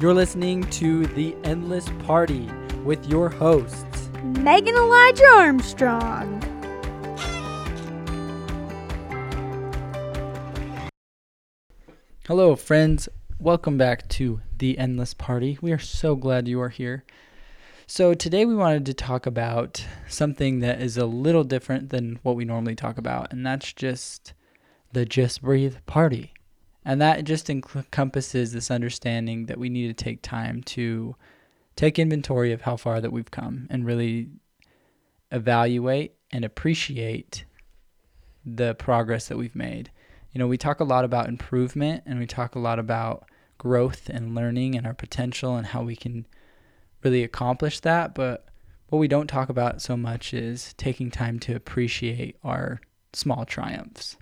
You're listening to The Endless Party with your hosts, Megan Elijah Armstrong. Hello, friends. Welcome back to The Endless Party. We are so glad you are here. So today we wanted to talk about something that is a little different than what we normally talk about, and that's just the Just Breathe Party. And that just encompasses this understanding that we need to take time to take inventory of how far that we've come and really evaluate and appreciate the progress that we've made. You know, we talk a lot about improvement, and we talk a lot about growth and learning and our potential and how we can really accomplish that. But what we don't talk about so much is taking time to appreciate our small triumphs.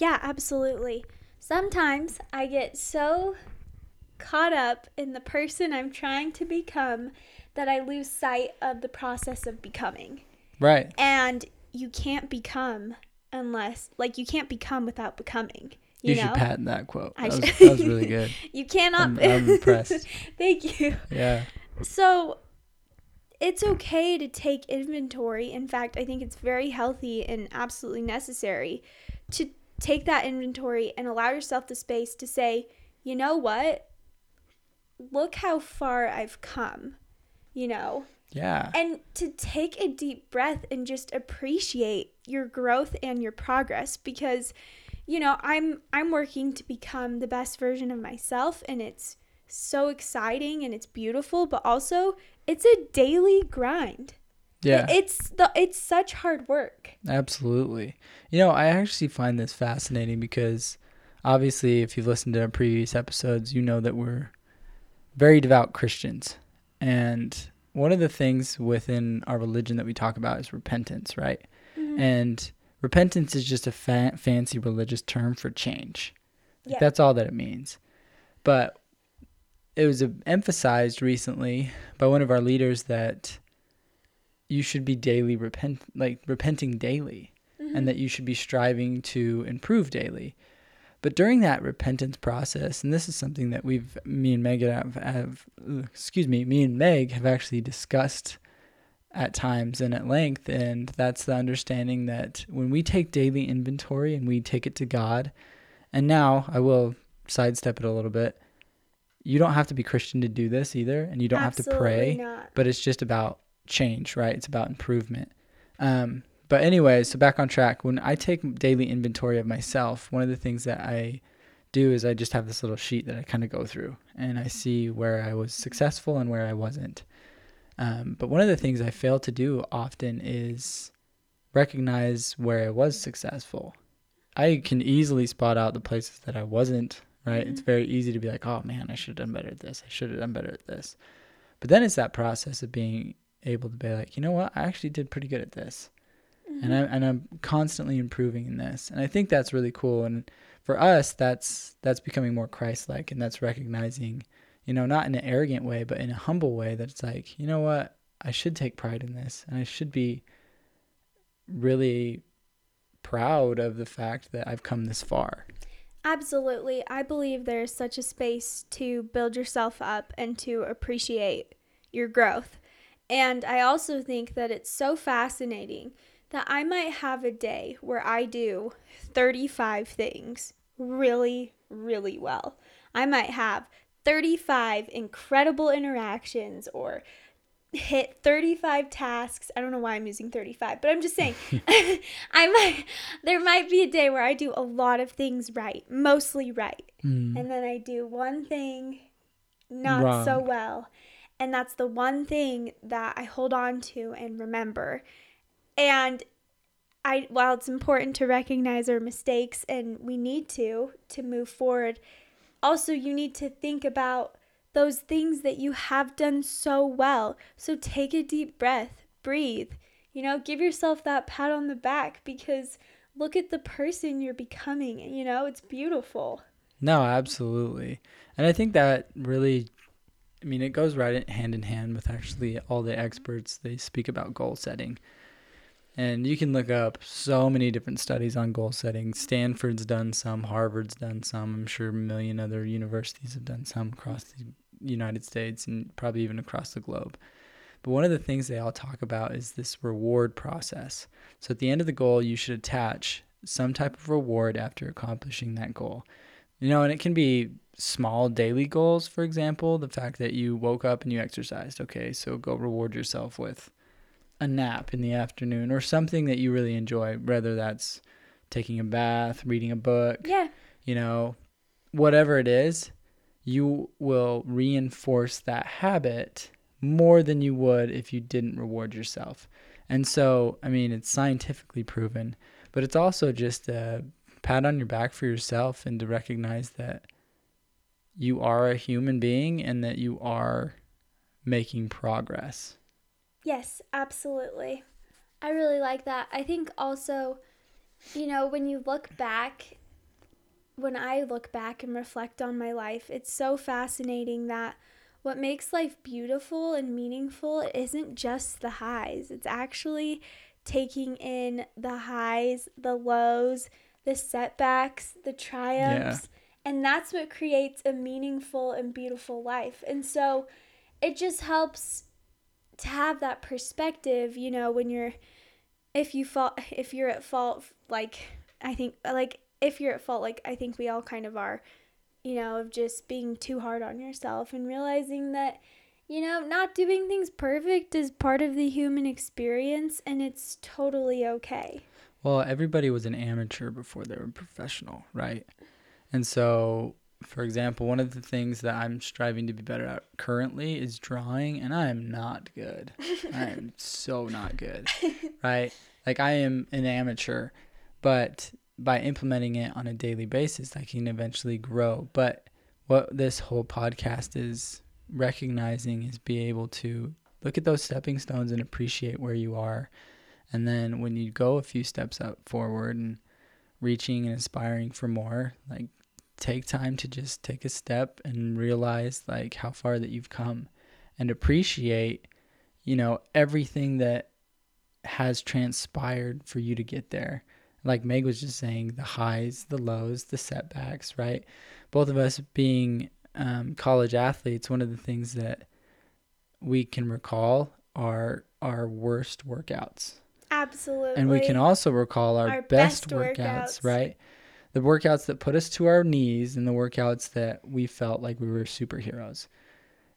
Yeah, absolutely. Sometimes I get so caught up in the person I'm trying to become that I lose sight of the process of becoming. Right. And you can't become unless, like, you can't become without becoming. You know? Should patent that quote. That was really good. You cannot. I'm impressed. Thank you. Yeah. So it's okay to take inventory. In fact, I think it's very healthy and absolutely necessary to take that inventory and allow yourself the space to say, you know what? Look how far I've come, you know? Yeah. And to take a deep breath and just appreciate your growth and your progress, because, you know, I'm working to become the best version of myself, and it's so exciting and it's beautiful, but also it's a daily grind. Yeah. It's such hard work. Absolutely. You know, I actually find this fascinating because obviously if you've listened to our previous episodes, you know that we're very devout Christians. And one of the things within our religion that we talk about is repentance, right? Mm-hmm. And repentance is just a fancy religious term for change. Yeah. That's all that it means. But it was emphasized recently by one of our leaders that you should be daily repenting daily, mm-hmm. and that you should be striving to improve daily. But during that repentance process, and this is something that me and Meg have actually discussed at times and at length, and that's the understanding that when we take daily inventory and we take it to God, and now I will sidestep it a little bit, you don't have to be Christian to do this either, and you don't Absolutely have to pray, not. But it's just about change, right? It's about improvement. But anyway, so back on track, when I take daily inventory of myself, one of the things that I do is I just have this little sheet that I kind of go through, and I see where I was successful and where I wasn't. But one of the things I fail to do often is recognize where I was successful. I can easily spot out the places that I wasn't, right? Mm-hmm. It's very easy to be like, oh man, I should have done better at this. I should have done better at this. But then it's that process of being able to be like, you know what, I actually did pretty good at this, mm-hmm. and I'm constantly improving in this, and I think that's really cool. And for us, that's becoming more Christ-like, and that's recognizing, you know, not in an arrogant way, but in a humble way, that it's like, you know what, I should take pride in this, and I should be really proud of the fact that I've come this far. Absolutely. I believe there's such a space to build yourself up and to appreciate your growth. And I also think that it's so fascinating that I might have a day where I do 35 things really, really well. I might have 35 incredible interactions or hit 35 tasks. I don't know why I'm using 35, but I'm just saying there might be a day where I do a lot of things right, mostly right. Mm. And then I do one thing not Wrong. So well. And that's the one thing that I hold on to and remember. And while it's important to recognize our mistakes, and we need to move forward, also you need to think about those things that you have done so well. So take a deep breath, breathe, you know, give yourself that pat on the back, because look at the person you're becoming, you know, it's beautiful. No, absolutely. And I think that really, I mean, it goes right hand in hand with actually all the experts. They speak about goal setting. And you can look up so many different studies on goal setting. Stanford's done some, Harvard's done some. I'm sure a million other universities have done some across the the United States and probably even across the globe. But one of the things they all talk about is this reward process. So at the end of the goal, you should attach some type of reward after accomplishing that goal. You know, and it can be small daily goals, for example, the fact that you woke up and you exercised. Okay, so go reward yourself with a nap in the afternoon or something that you really enjoy, whether that's taking a bath, reading a book, you know, whatever it is, you will reinforce that habit more than you would if you didn't reward yourself. And so, I mean, it's scientifically proven, but it's also just a pat on your back for yourself and to recognize that you are a human being and that you are making progress. Yes, absolutely. I really like that. I think also, you know, when you look back, when I look back and reflect on my life, it's so fascinating that what makes life beautiful and meaningful isn't just the highs. It's actually taking in the highs, the lows, the setbacks, the triumphs. Yeah. And that's what creates a meaningful and beautiful life. And so it just helps to have that perspective, you know, when you're, if you're at fault, I think we all kind of are, you know, of just being too hard on yourself and realizing that, you know, not doing things perfect is part of the human experience and it's totally okay. Well, everybody was an amateur before they were professional, right? And so, for example, one of the things that I'm striving to be better at currently is drawing, and I am not good. I am so not good, right? Like, I am an amateur, but by implementing it on a daily basis, I can eventually grow. But what this whole podcast is recognizing is be able to look at those stepping stones and appreciate where you are. And then when you go a few steps up forward and reaching and aspiring for more, like, take time to just take a step and realize like how far that you've come and appreciate, you know, everything that has transpired for you to get there. Like Meg was just saying, the highs, the lows, the setbacks, right? Both of us being college athletes, one of the things that we can recall are our worst workouts. Absolutely. And we can also recall our best workouts, right? The workouts that put us to our knees and the workouts that we felt like we were superheroes.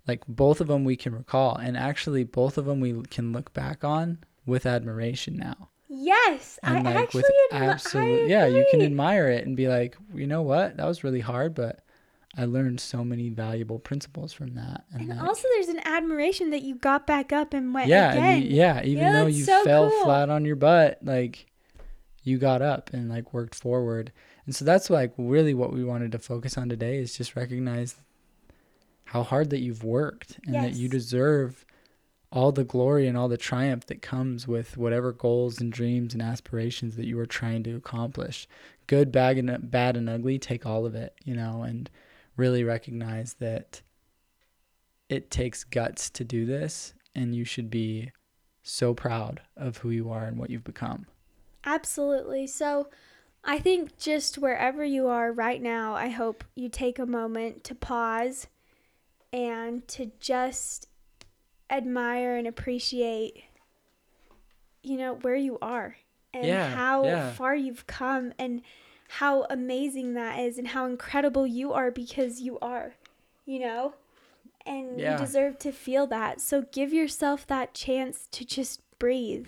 Like, both of them we can recall. And actually, both of them we can look back on with admiration now. Yes, and I agree. Yeah, you can admire it and be like, you know what? That was really hard, but I learned so many valuable principles from that. And like, also there's an admiration that you got back up and went again. Even though you fell flat on your butt, like, you got up and like worked forward. And so that's like really what we wanted to focus on today is just recognize how hard that you've worked and that you deserve all the glory and all the triumph that comes with whatever goals and dreams and aspirations that you are trying to accomplish. Good, bad, and ugly, take all of it, you know, and really recognize that it takes guts to do this and you should be so proud of who you are and what you've become. Absolutely. So I think just wherever you are right now, I hope you take a moment to pause and to just admire and appreciate, you know, where you are and how far you've come and how amazing that is and how incredible you are because you are, you know, and you deserve to feel that. So give yourself that chance to just breathe.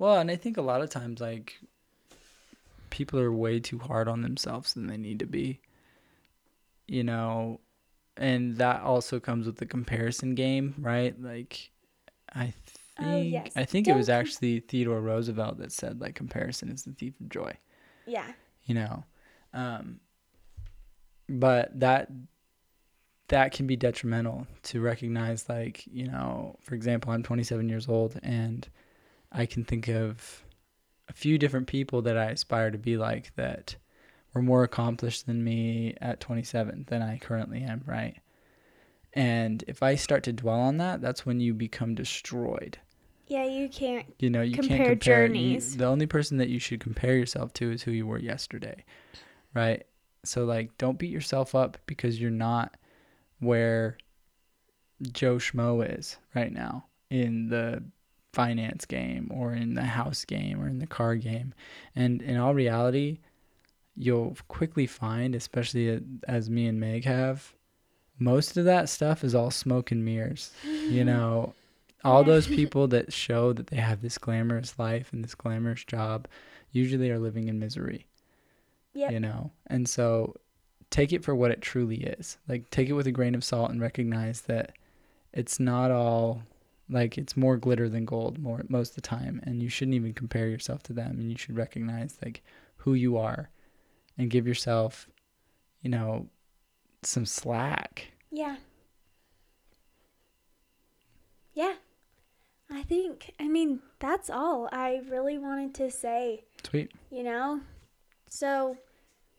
Well, and I think a lot of times, like, people are way too hard on themselves than they need to be, you know. And that also comes with the comparison game, right? Like, I think it was actually Theodore Roosevelt that said, like, comparison is the thief of joy. Yeah. You know, but that can be detrimental to recognize, like, you know, for example, I'm 27 years old and I can think of a few different people that I aspire to be like that were more accomplished than me at 27 than I currently am, right? And if I start to dwell on that, that's when you become destroyed. Yeah, you can't, you know, you can't compare journeys. The only person that you should compare yourself to is who you were yesterday, right? So, like, don't beat yourself up because you're not where Joe Schmo is right now in the finance game or in the house game or in the car game. And in all reality, you'll quickly find, especially as me and Meg have, most of that stuff is all smoke and mirrors. You know, all those people that show that they have this glamorous life and this glamorous job usually are living in misery. Yep. You know, and so take it for what it truly is. Like, take it with a grain of salt and recognize that it's not all, like, it's more glitter than gold most of the time. And you shouldn't even compare yourself to them. And you should recognize, like, who you are and give yourself, you know, some slack. Yeah. Yeah. I think, I mean, that's all I really wanted to say. Sweet. You know? So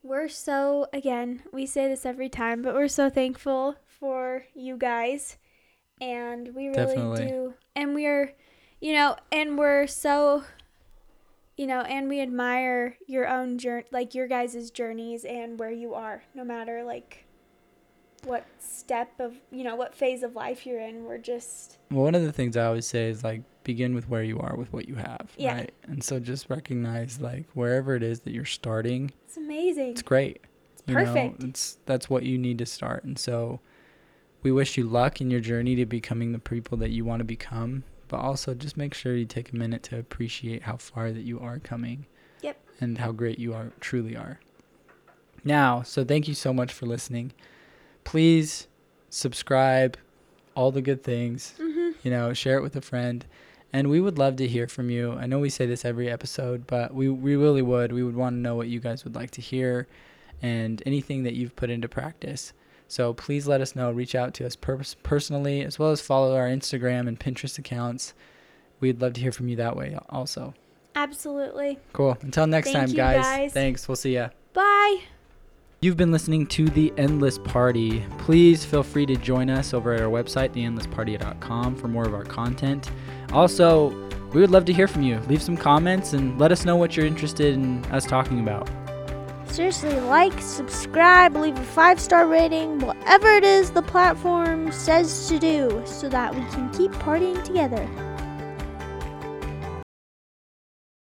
we're so, again, we say this every time, but we're so thankful for you guys. And we really Definitely. Do. And we're, you know, and we're so, you know, and we admire your own journey, like your guys' journeys and where you are, no matter like what step of, you know, what phase of life you're in. We're just. Well, one of the things I always say is like, begin with where you are with what you have. Yeah. Right. And so just recognize like wherever it is that you're starting. It's amazing. It's great. It's perfect. You know, that's what you need to start. And so we wish you luck in your journey to becoming the people that you want to become, but also just make sure you take a minute to appreciate how far that you are coming. Yep. And how great you are, truly are. Now, so thank you so much for listening. Please subscribe, all the good things, you know, share it with a friend. And we would love to hear from you. I know we say this every episode, but we really would. We would want to know what you guys would like to hear and anything that you've put into practice. So please let us know. Reach out to us personally, as well as follow our Instagram and Pinterest accounts. We'd love to hear from you that way also. Absolutely. Cool. Until next time, guys. Thanks. We'll see ya. Bye. You've been listening to The Endless Party. Please feel free to join us over at our website, theendlessparty.com, for more of our content. Also, we would love to hear from you. Leave some comments and let us know what you're interested in us talking about. Seriously, like, subscribe, leave a 5-star rating, whatever it is the platform says to do, so that we can keep partying together.